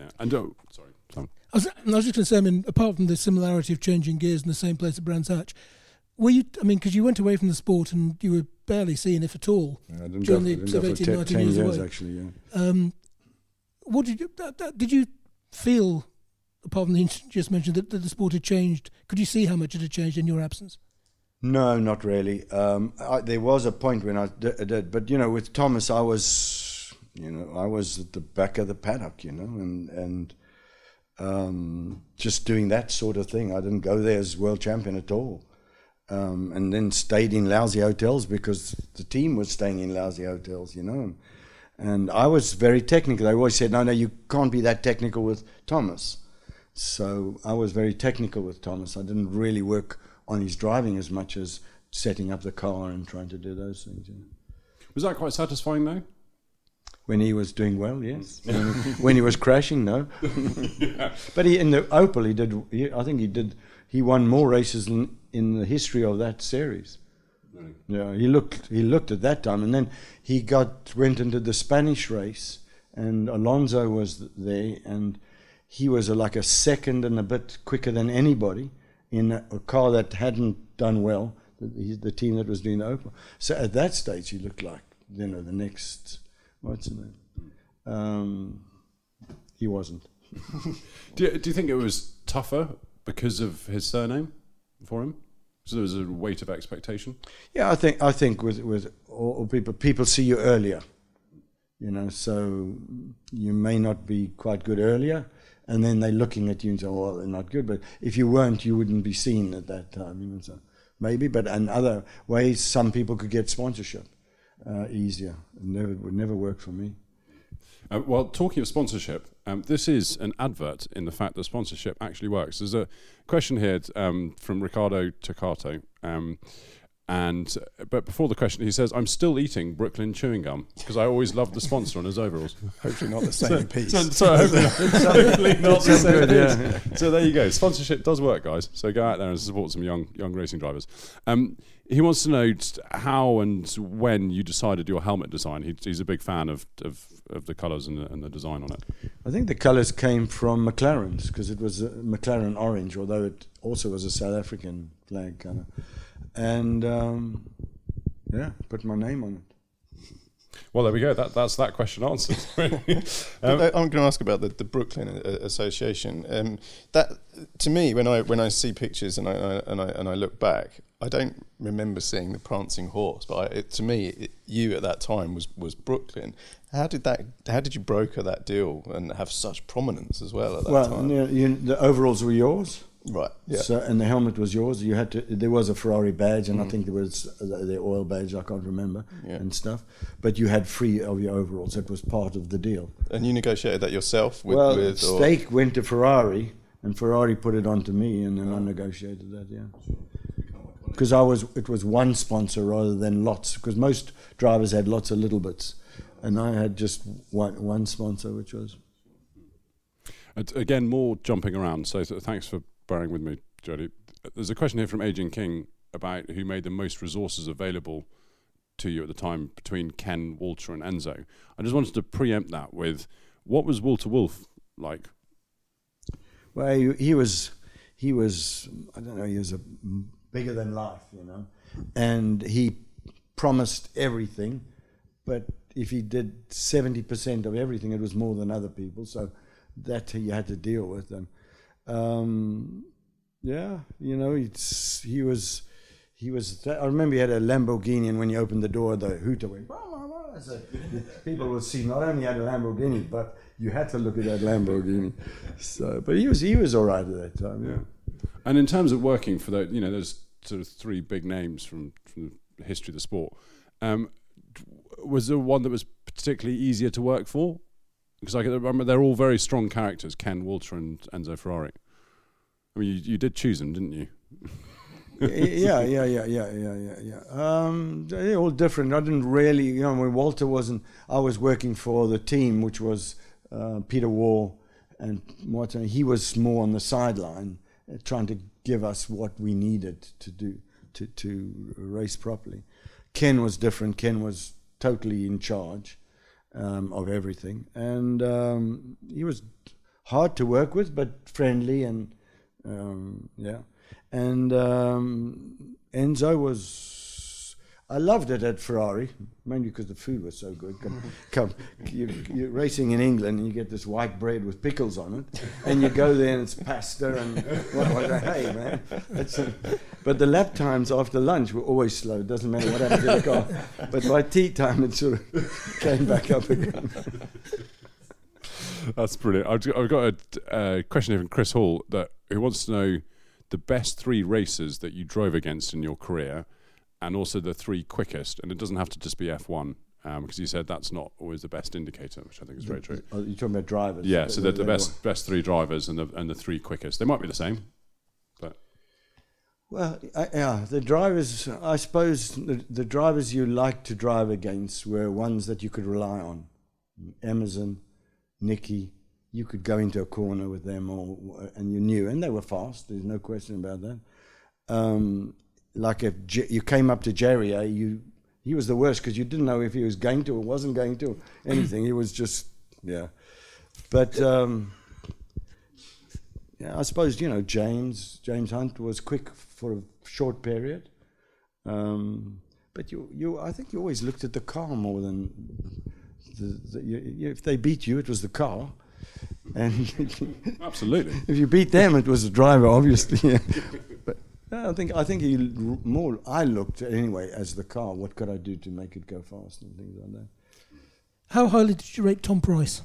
Yeah, and sorry, Tom. I was just going to say, I mean, apart from the similarity of changing gears in the same place at Brands Hatch, were you? I mean, because you went away from the sport and you were barely seen, if at all, during the 18, 19 years away. Actually, yeah. What did you? Did you feel? Apart from the incident you just mentioned, that the sport had changed. Could you see how much it had changed in your absence? No, not really. There was a point when I did, but you know, with Thomas, I was at the back of the paddock, you know, and just doing that sort of thing. I didn't go there as world champion at all, and then stayed in lousy hotels because the team was staying in lousy hotels, you know. And I was very technical. They always said, no, you can't be that technical with Thomas. So I was very technical with Thomas. I didn't really work on his driving as much as setting up the car and trying to do those things. You know. Was that quite satisfying, though? When he was doing well, yes. When he was crashing, no. Yeah. But in the Opel, he won more races in the history of that series. Right. Yeah, he looked at that time, and then he went into the Spanish race, and Alonso was there, and he was like a second and a bit quicker than anybody in a car that hadn't done well, the team that was doing the Opel. So at that stage, he looked like, you know, the next, what's his name? He wasn't. Do you think it was tougher because of his surname for him? So there was a weight of expectation? Yeah, I think with all people see you earlier, you know, so you may not be quite good earlier, and then they're looking at you and say, well, they're not good. But if you weren't, you wouldn't be seen at that time. You know, so maybe, but in other ways, some people could get sponsorship easier. It would never work for me. Well, talking of sponsorship, this is an advert in the fact that sponsorship actually works. There's a question here from Ricardo Toccato. But before the question, he says, "I'm still eating Brooklyn chewing gum because I always loved the sponsor on his overalls." Hopefully not the same piece. So hopefully not the same piece. Yeah. So there you go. Sponsorship does work, guys. So go out there and support some young racing drivers. He wants to know how and when you decided your helmet design. He's a big fan of the colours and the design on it. I think the colours came from McLaren's because it was a McLaren orange, although it also was a South African flag colour. And put my name on it. Well, there we go. That's that question answered. I'm going to ask about the Brooklyn Association. That to me, when I see pictures and I look back, I don't remember seeing the prancing horse. But you at that time was Brooklyn. How did you broker that deal and have such prominence as well at that time? Well, the overalls were yours. Right. Yeah. So, and the helmet was yours. You had to. There was a Ferrari badge, and I think there was the oil badge. I can't remember and stuff. But you had free of your overalls. It was part of the deal. And you negotiated that yourself. Stake went to Ferrari, and Ferrari put it onto me, and then I negotiated that. Yeah. Because it was one sponsor rather than lots. Because most drivers had lots of little bits. and I had just one sponsor, which was... Again, more jumping around, so thanks for bearing with me, Jody. There's a question here from Agent King about who made the most resources available to you at the time between Ken, Walter and Enzo. I just wanted to preempt that with, what was Walter Wolf like? Well, he was I don't know, he was bigger than life, you know, and he promised everything, but if he did 70% of everything, it was more than other people, so that he had to deal with. And yeah, you know, he was I remember he had a Lamborghini, and when you opened the door, the hooter went blah, blah, blah. So people would see not only had a Lamborghini, but you had to look at that Lamborghini. So, but he was all right at that time. Yeah. And in terms of working for the, you know, those sort of three big names from the history of the sport, was there one that was particularly easier to work for? Because I remember they're all very strong characters, Ken, Walter and Enzo Ferrari. I mean, you did choose them, didn't you? Yeah. They're all different. I didn't really, you know, when Walter wasn't, I was working for the team, which was Peter Wall and Martin. He was more on the sideline, trying to give us what we needed to do to race properly. Ken was different. Ken was totally in charge of everything, and he was hard to work with, but friendly, and yeah. And Enzo was, I loved it at Ferrari, mainly because the food was so good. You're racing in England and you get this white bread with pickles on it, and you go there and it's pasta and hey man. But the lap times after lunch were always slow. It doesn't matter what happened to the car. But by tea time it sort of came back up again. That's brilliant. I've got a question here from Chris Hall who wants to know the best three races that you drove against in your career, and also the three quickest. And it doesn't have to just be F1, because you said that's not always the best indicator, which I think is very true. You're talking about drivers? Yeah, so they're the best three drivers and the three quickest. They might be the same, but... Well, yeah, the drivers, I suppose the drivers you like to drive against were ones that you could rely on. Emerson, Nicky, you could go into a corner with them, and you knew, and they were fast. There's no question about that. Like if you came up to Jerry, he was the worst because you didn't know if he was going to or wasn't going to or anything. He was just, yeah. But yeah, I suppose, you know, James Hunt was quick for a short period, but I think you always looked at the car more than if they beat you, it was the car. And absolutely. If you beat them, it was the driver, obviously. Yeah. But I think he more. I looked anyway as the car. What could I do to make it go fast and things like that. How highly did you rate Tom Price?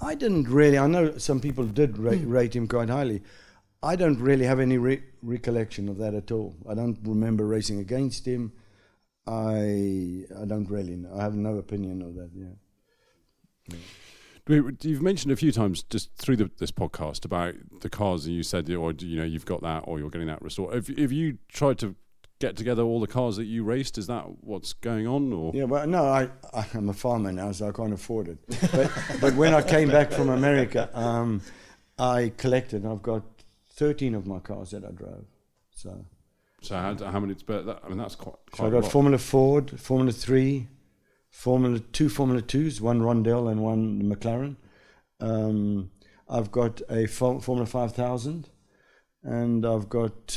I didn't really. I know some people did rate him quite highly. I don't really have any recollection of that at all. I don't remember racing against him. I don't really know. I have no opinion of that. Yeah. You've mentioned a few times just through this podcast about the cars, and you said, or you know, you've got that, or you're getting that restored. Have you tried to get together all the cars that you raced? Is that what's going on? Or yeah, well, no, I'm a farmer now, so I can't afford it. But when I came back from America, I collected. I've got 13 of my cars that I drove. So how many? I mean, that's quite. So I got Formula Ford, Formula 3. Formula 2s, one Rondell and one McLaren. I've got a Formula 5000, and I've got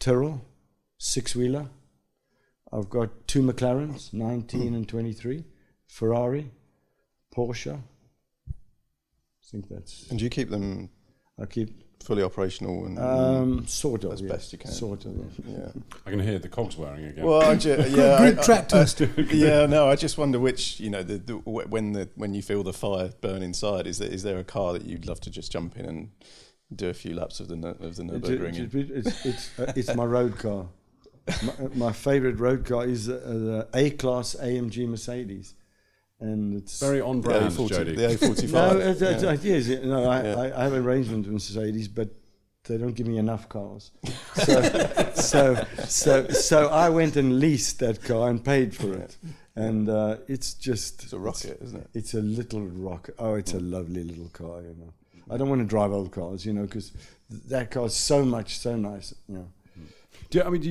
Tyrrell, six-wheeler. I've got two McLarens, 19 and 23, Ferrari, Porsche. I think that's... And do you keep them... I keep... Fully operational and sort of as best you can. Sort of, yeah. I can hear the cogs wearing again. Well, group track test. Yeah, no, I just wonder which, you know, when you feel the fire burn inside, is there a car that you'd love to just jump in and do a few laps of the Nürburgring? It's my road car. My favourite road car is the A-Class AMG Mercedes. And it's very on brand, Jody. The A45. I have an arrangement with Mercedes, but they don't give me enough cars. So I went and leased that car and paid for it, And it's just... It's a rocket, isn't it? It's a little rocket. Oh, it's a lovely little car, you know. I don't want to drive old cars, you know, because that car's so nice, you know. Do you, I mean, do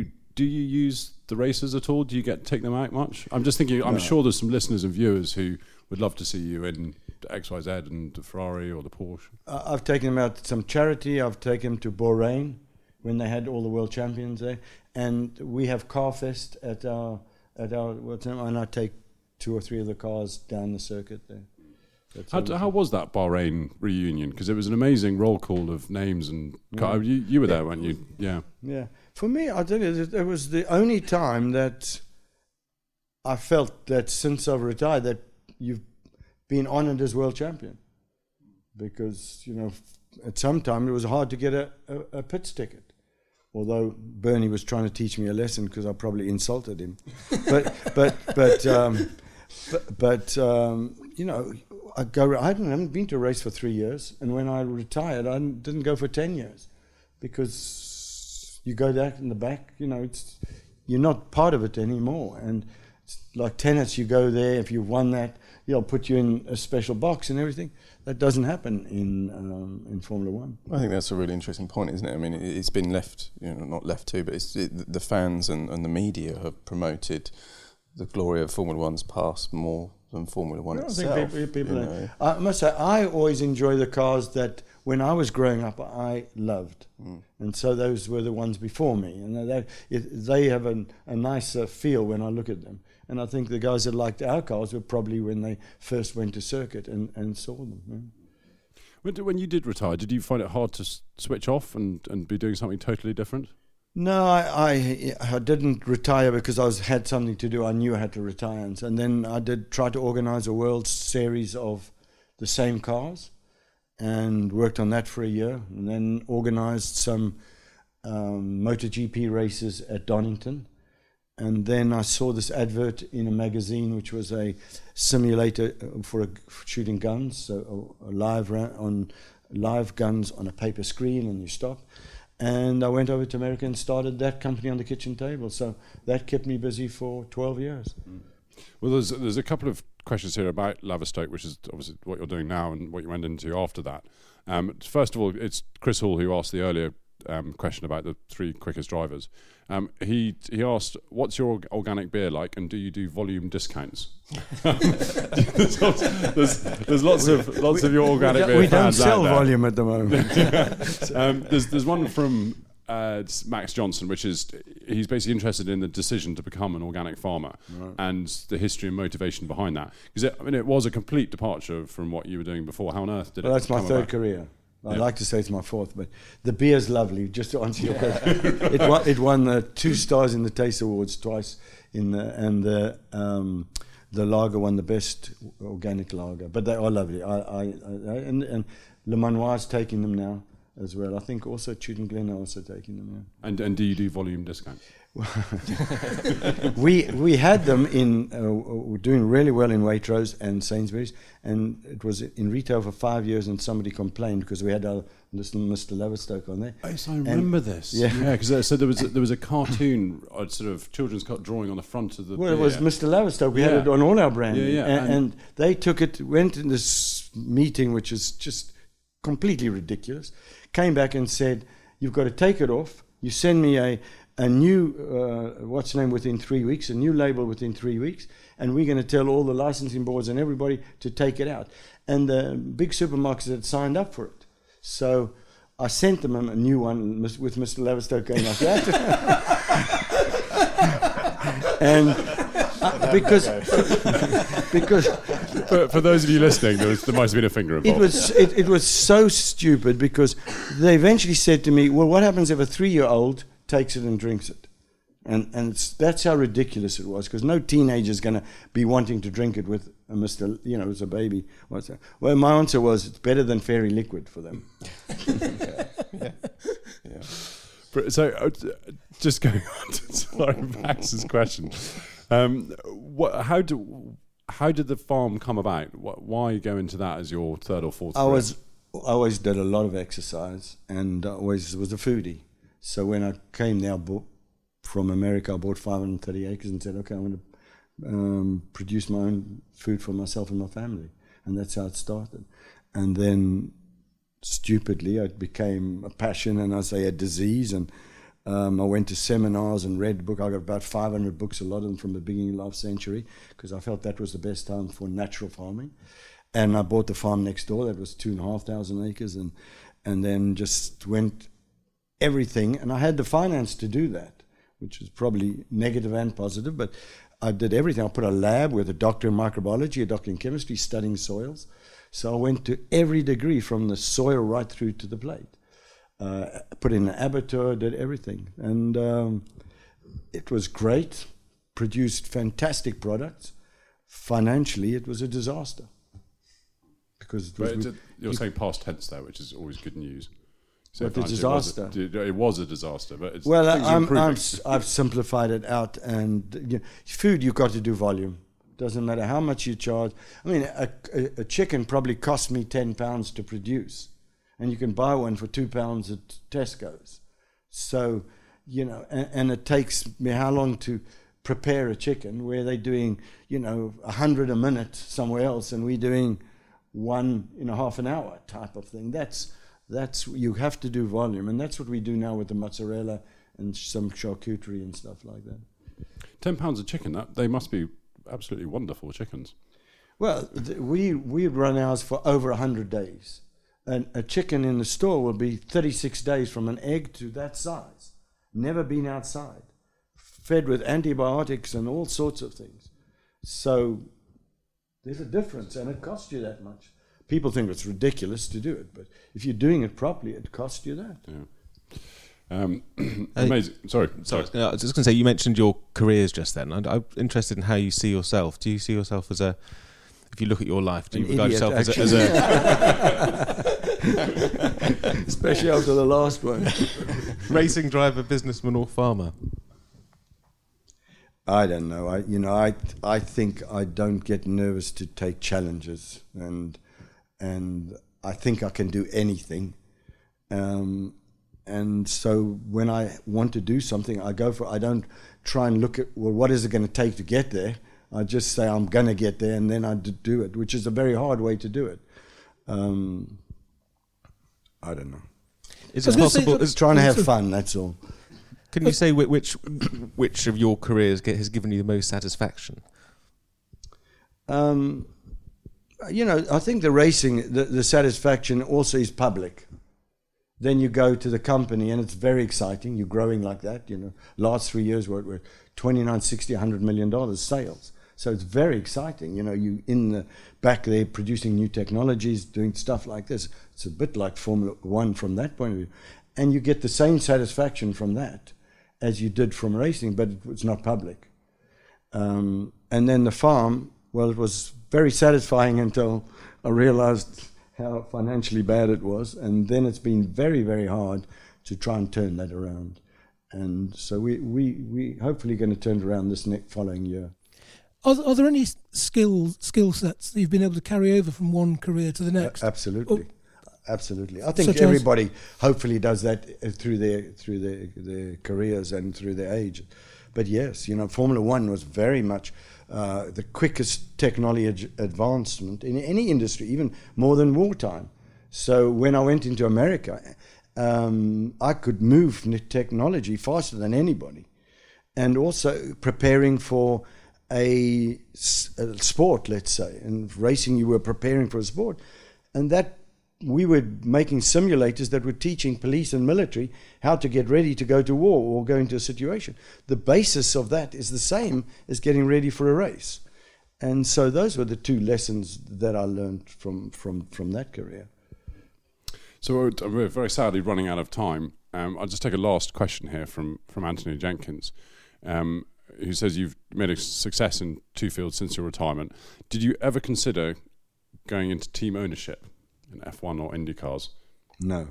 you use the races at all? Do you get take them out much? I'm just thinking, I'm sure there's some listeners and viewers who would love to see you in XYZ and the Ferrari or the Porsche. I've taken them out to some charity. I've taken them to Bahrain when they had all the world champions there. And we have Carfest at our and I take two or three of the cars down the circuit there. How was that Bahrain reunion? Because it was an amazing roll call of names and you were there, weren't you? Yeah. Yeah. For me, I tell you, it was the only time that I felt that since I've retired that you've been honoured as world champion. Because, you know, at some time it was hard to get a pits ticket. Although Bernie was trying to teach me a lesson because I probably insulted him. But you know, I go. I haven't been to a race for 3 years, and when I retired, I didn't go for 10 years, because you go that in the back. You know, it's you're not part of it anymore. And it's like tennis, you go there. If you've won that, they'll put you in a special box and everything. That doesn't happen in Formula One. I think that's a really interesting point, isn't it? I mean, it's been left, you know, not left to, but it's the fans and the media have promoted the glory of Formula One's past more than Formula One itself. I think people I must say, I always enjoy the cars that, when I was growing up, I loved. Mm. And so those were the ones before me. And they have a nicer feel when I look at them. And I think the guys that liked our cars were probably when they first went to circuit and saw them. Yeah. When you did retire, did you find it hard to switch off and be doing something totally different? No, I didn't retire because I had something to do. I knew I had to retire. And then I did try to organise a world series of the same cars and worked on that for a year, and then organised some MotoGP races at Donington. And then I saw this advert in a magazine, which was a simulator for shooting guns, so live guns on a paper screen, and you stop. And I went over to America and started that company on the kitchen table. So that kept me busy for 12 years. Mm. Well, there's a couple of questions here about Laverstoke, which is obviously what you're doing now and what you went into after that. First of all, it's Chris Hall who asked the earlier question about the three quickest drivers. He asked, what's your organic beer like, and do you do volume discounts? There's lots of your organic beer. We don't sell volume at the moment. There's one from Max Johnson, which is, he's basically interested in the decision to become an organic farmer, right, and the history and motivation behind that. Because it was a complete departure from what you were doing before. How on earth did it come about? That's my third career. I'd like to say it's my fourth, but the beer's lovely, just to answer your question. It won the 2 stars in the Taste Awards twice, the lager won the best organic lager. But they are lovely. And Le Manoir's taking them now as well. I think also Chewton Glen are also taking them now. Yeah. And do you do volume discounts? we had them in doing really well in Waitrose and Sainsbury's, and it was in retail for 5 years, and somebody complained because we had our little Mr. Laverstoke on there. I remember this. Yeah, because so there was a cartoon, sort of children's drawing on the front of the. Well, beer. It was Mr. Laverstoke. We had it on all our brands. Yeah. And they took it, went in this meeting, which is just completely ridiculous. Came back and said, "You've got to take it off. You send me a new, within 3 weeks, a new label within 3 weeks, and we're going to tell all the licensing boards and everybody to take it out." And the big supermarkets had signed up for it. So I sent them a new one with Mr. Laverstoke going like that. And because for those of you listening, there must have been a finger involved. It was so stupid, because they eventually said to me, "Well, what happens if a 3-year-old takes it and drinks it?" And that's how ridiculous it was, because no teenager's going to be wanting to drink it with a Mr. You know, as a baby. Well, my answer was, it's better than fairy liquid for them. Yeah. So, just going on to Max's question, how did the farm come about? Why go into that as your third or fourth? I always did a lot of exercise, and I always was a foodie. So when I came there from America, I bought 530 acres and said, "Okay, I'm going to produce my own food for myself and my family. And that's how it started. And then, stupidly, it became a passion and, I say, a disease. And I went to seminars and read books. I got about 500 books, a lot of them from the beginning of the last century, because I felt that was the best time for natural farming. And I bought the farm next door. That was 2,500 acres. And then just went everything. And I had the finance to do that, which was probably negative and positive, but I did everything. I put a lab with a doctor in microbiology, a doctor in chemistry, studying soils. So I went to every degree from the soil right through to the plate. Put in an abattoir, did everything. And it was great, produced fantastic products. Financially, it was a disaster. Because it was you're saying past tense there, which is always good news. So a disaster. It was a disaster. But it's, well, I've simplified it out. And food, you've got to do volume. Doesn't matter how much you charge. I mean, a chicken probably cost me £10 to produce. And you can buy one for £2 at Tesco's. So, and it takes me how long to prepare a chicken where they're doing, 100 a minute somewhere else and we're doing one in a half an hour type of thing. That's you have to do volume, and that's what we do now with the mozzarella and some charcuterie and stuff like that. £10 a chicken, they must be absolutely wonderful chickens. Well, we run ours for over 100 days. And a chicken in the store will be 36 days from an egg to that size. Never been outside. Fed with antibiotics and all sorts of things. So there's a difference, and it costs you that much. People think it's ridiculous to do it, but if you're doing it properly, it costs you that. Yeah. Amazing. Sorry. I was just going to say, you mentioned your careers just then. I'm interested in how you see yourself. Do you see yourself as if you look at your life, do you regard yourself as a especially after the last one. Racing driver, businessman or farmer? I don't know. I think I don't get nervous to take challenges, and I think I can do anything. And so when I want to do something, I go for it. I don't try and look at, well, what is it going to take to get there? I just say I'm going to get there, and then I do it, which is a very hard way to do it. I don't know. Is it possible? It's trying to have fun, that's all. Can you say which of your careers has given you the most satisfaction? I think the racing, the satisfaction also is public. Then you go to the company, and it's very exciting. You're growing like that. Last 3 years were 29, 60, $100 million sales. So it's very exciting. You in the back there producing new technologies, doing stuff like this. It's a bit like Formula One from that point of view. And you get the same satisfaction from that as you did from racing, but it's not public. And then the farm, well, it was very satisfying until I realized how financially bad it was. And then it's been very, very hard to try and turn that around. And so we hopefully going to turn it around this following year. Are there any skill sets that you've been able to carry over from one career to the next? Absolutely. Absolutely. I think everybody hopefully does that through their careers and through their age. But yes, Formula One was very much the quickest technology advancement in any industry, even more than wartime. So when I went into America, I could move technology faster than anybody. And also preparing for a sport, let's say. And racing, you were preparing for a sport. And that we were making simulators that were teaching police and military how to get ready to go to war or go into a situation. The basis of that is the same as getting ready for a race. And so those were the two lessons that I learned from that career. So we're very sadly running out of time. I'll just take a last question here from Anthony Jenkins, who says you've made a success in two fields since your retirement. Did you ever consider going into team ownership in F1 or Indy cars? No.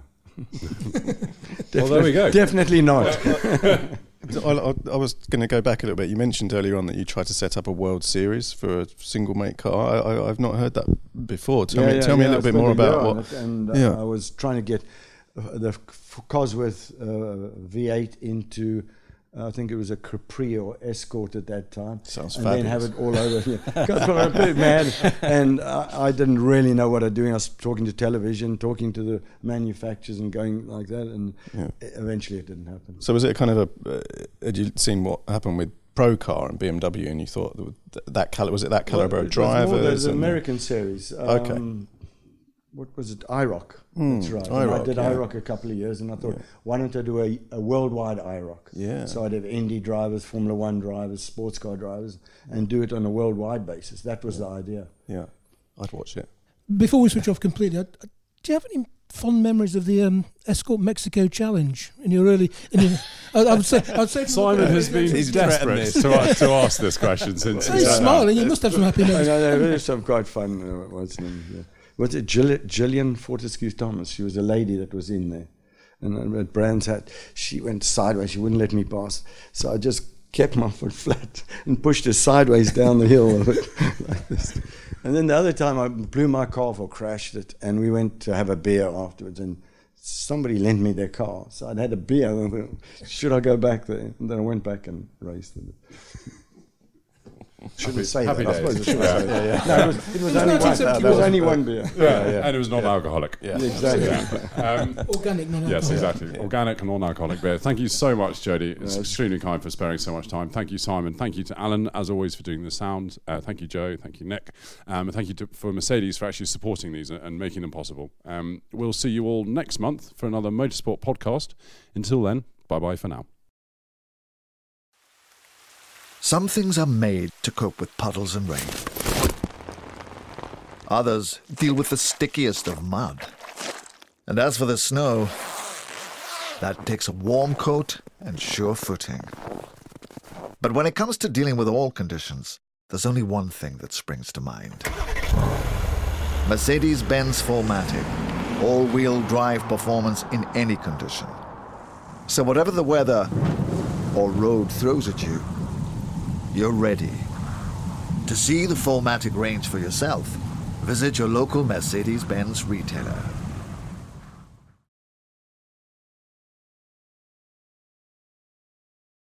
Well, there we go. Definitely not. I was going to go back a little bit. You mentioned earlier on that you tried to set up a World Series for a single mate car. I've not heard that before. Tell me a little bit more about what. I was trying to get the Cosworth V8 into I think it was a Capri or Escort at that time. Sounds fabulous. And then have it all over. Yeah. Got a bit mad, and I didn't really know what I was doing. I was talking to television, talking to the manufacturers and going like that, and eventually it didn't happen. So was it kind of a, had you seen what happened with Procar and BMW and you thought that caliber, was it that caliber of drivers? Well, there's an American series. Okay. What was it? IROC. That's right. IROC, I did IROC a couple of years, and I thought, why don't I do a worldwide IROC? Yeah. So I'd have Indy drivers, Formula One drivers, sports car drivers, and do it on a worldwide basis. That was the idea. Yeah, I'd watch it. Before we switch off completely, do you have any fond memories of the Escort Mexico Challenge in your early? I would say Simon has been desperate to ask this question since. He's smiling. You must have some happy memories. No, there was some quite fun once. Was it Gillian Fortescue Thomas? She was a lady that was in there. And at Brands Hatch, she went sideways. She wouldn't let me pass. So I just kept my foot flat and pushed her sideways down the hill like this. And then the other time I blew my car off or crashed it, and we went to have a beer afterwards, and somebody lent me their car. So I'd had a beer, and I thought, should I go back there? And then I went back and raced it. Shouldn't say that. I suppose I should say that. Yeah. No, it was only one beer. Yeah. And it was non-alcoholic. Yeah. Exactly. Organic, non-alcoholic. Yes, exactly. Yeah. Organic, non-alcoholic beer. Thank you so much, Jody. It's extremely kind for sparing so much time. Thank you, Simon. Thank you to Alan, as always, for doing the sound. Thank you, Joe. Thank you, Nick. And thank you for Mercedes for actually supporting these and making them possible. We'll see you all next month for another Motorsport podcast. Until then, bye-bye for now. Some things are made to cope with puddles and rain. Others deal with the stickiest of mud. And as for the snow, that takes a warm coat and sure footing. But when it comes to dealing with all conditions, there's only one thing that springs to mind. Mercedes-Benz 4MATIC. All-wheel drive performance in any condition. So whatever the weather or road throws at you, you're ready. To see the 4MATIC range for yourself, visit your local Mercedes-Benz retailer.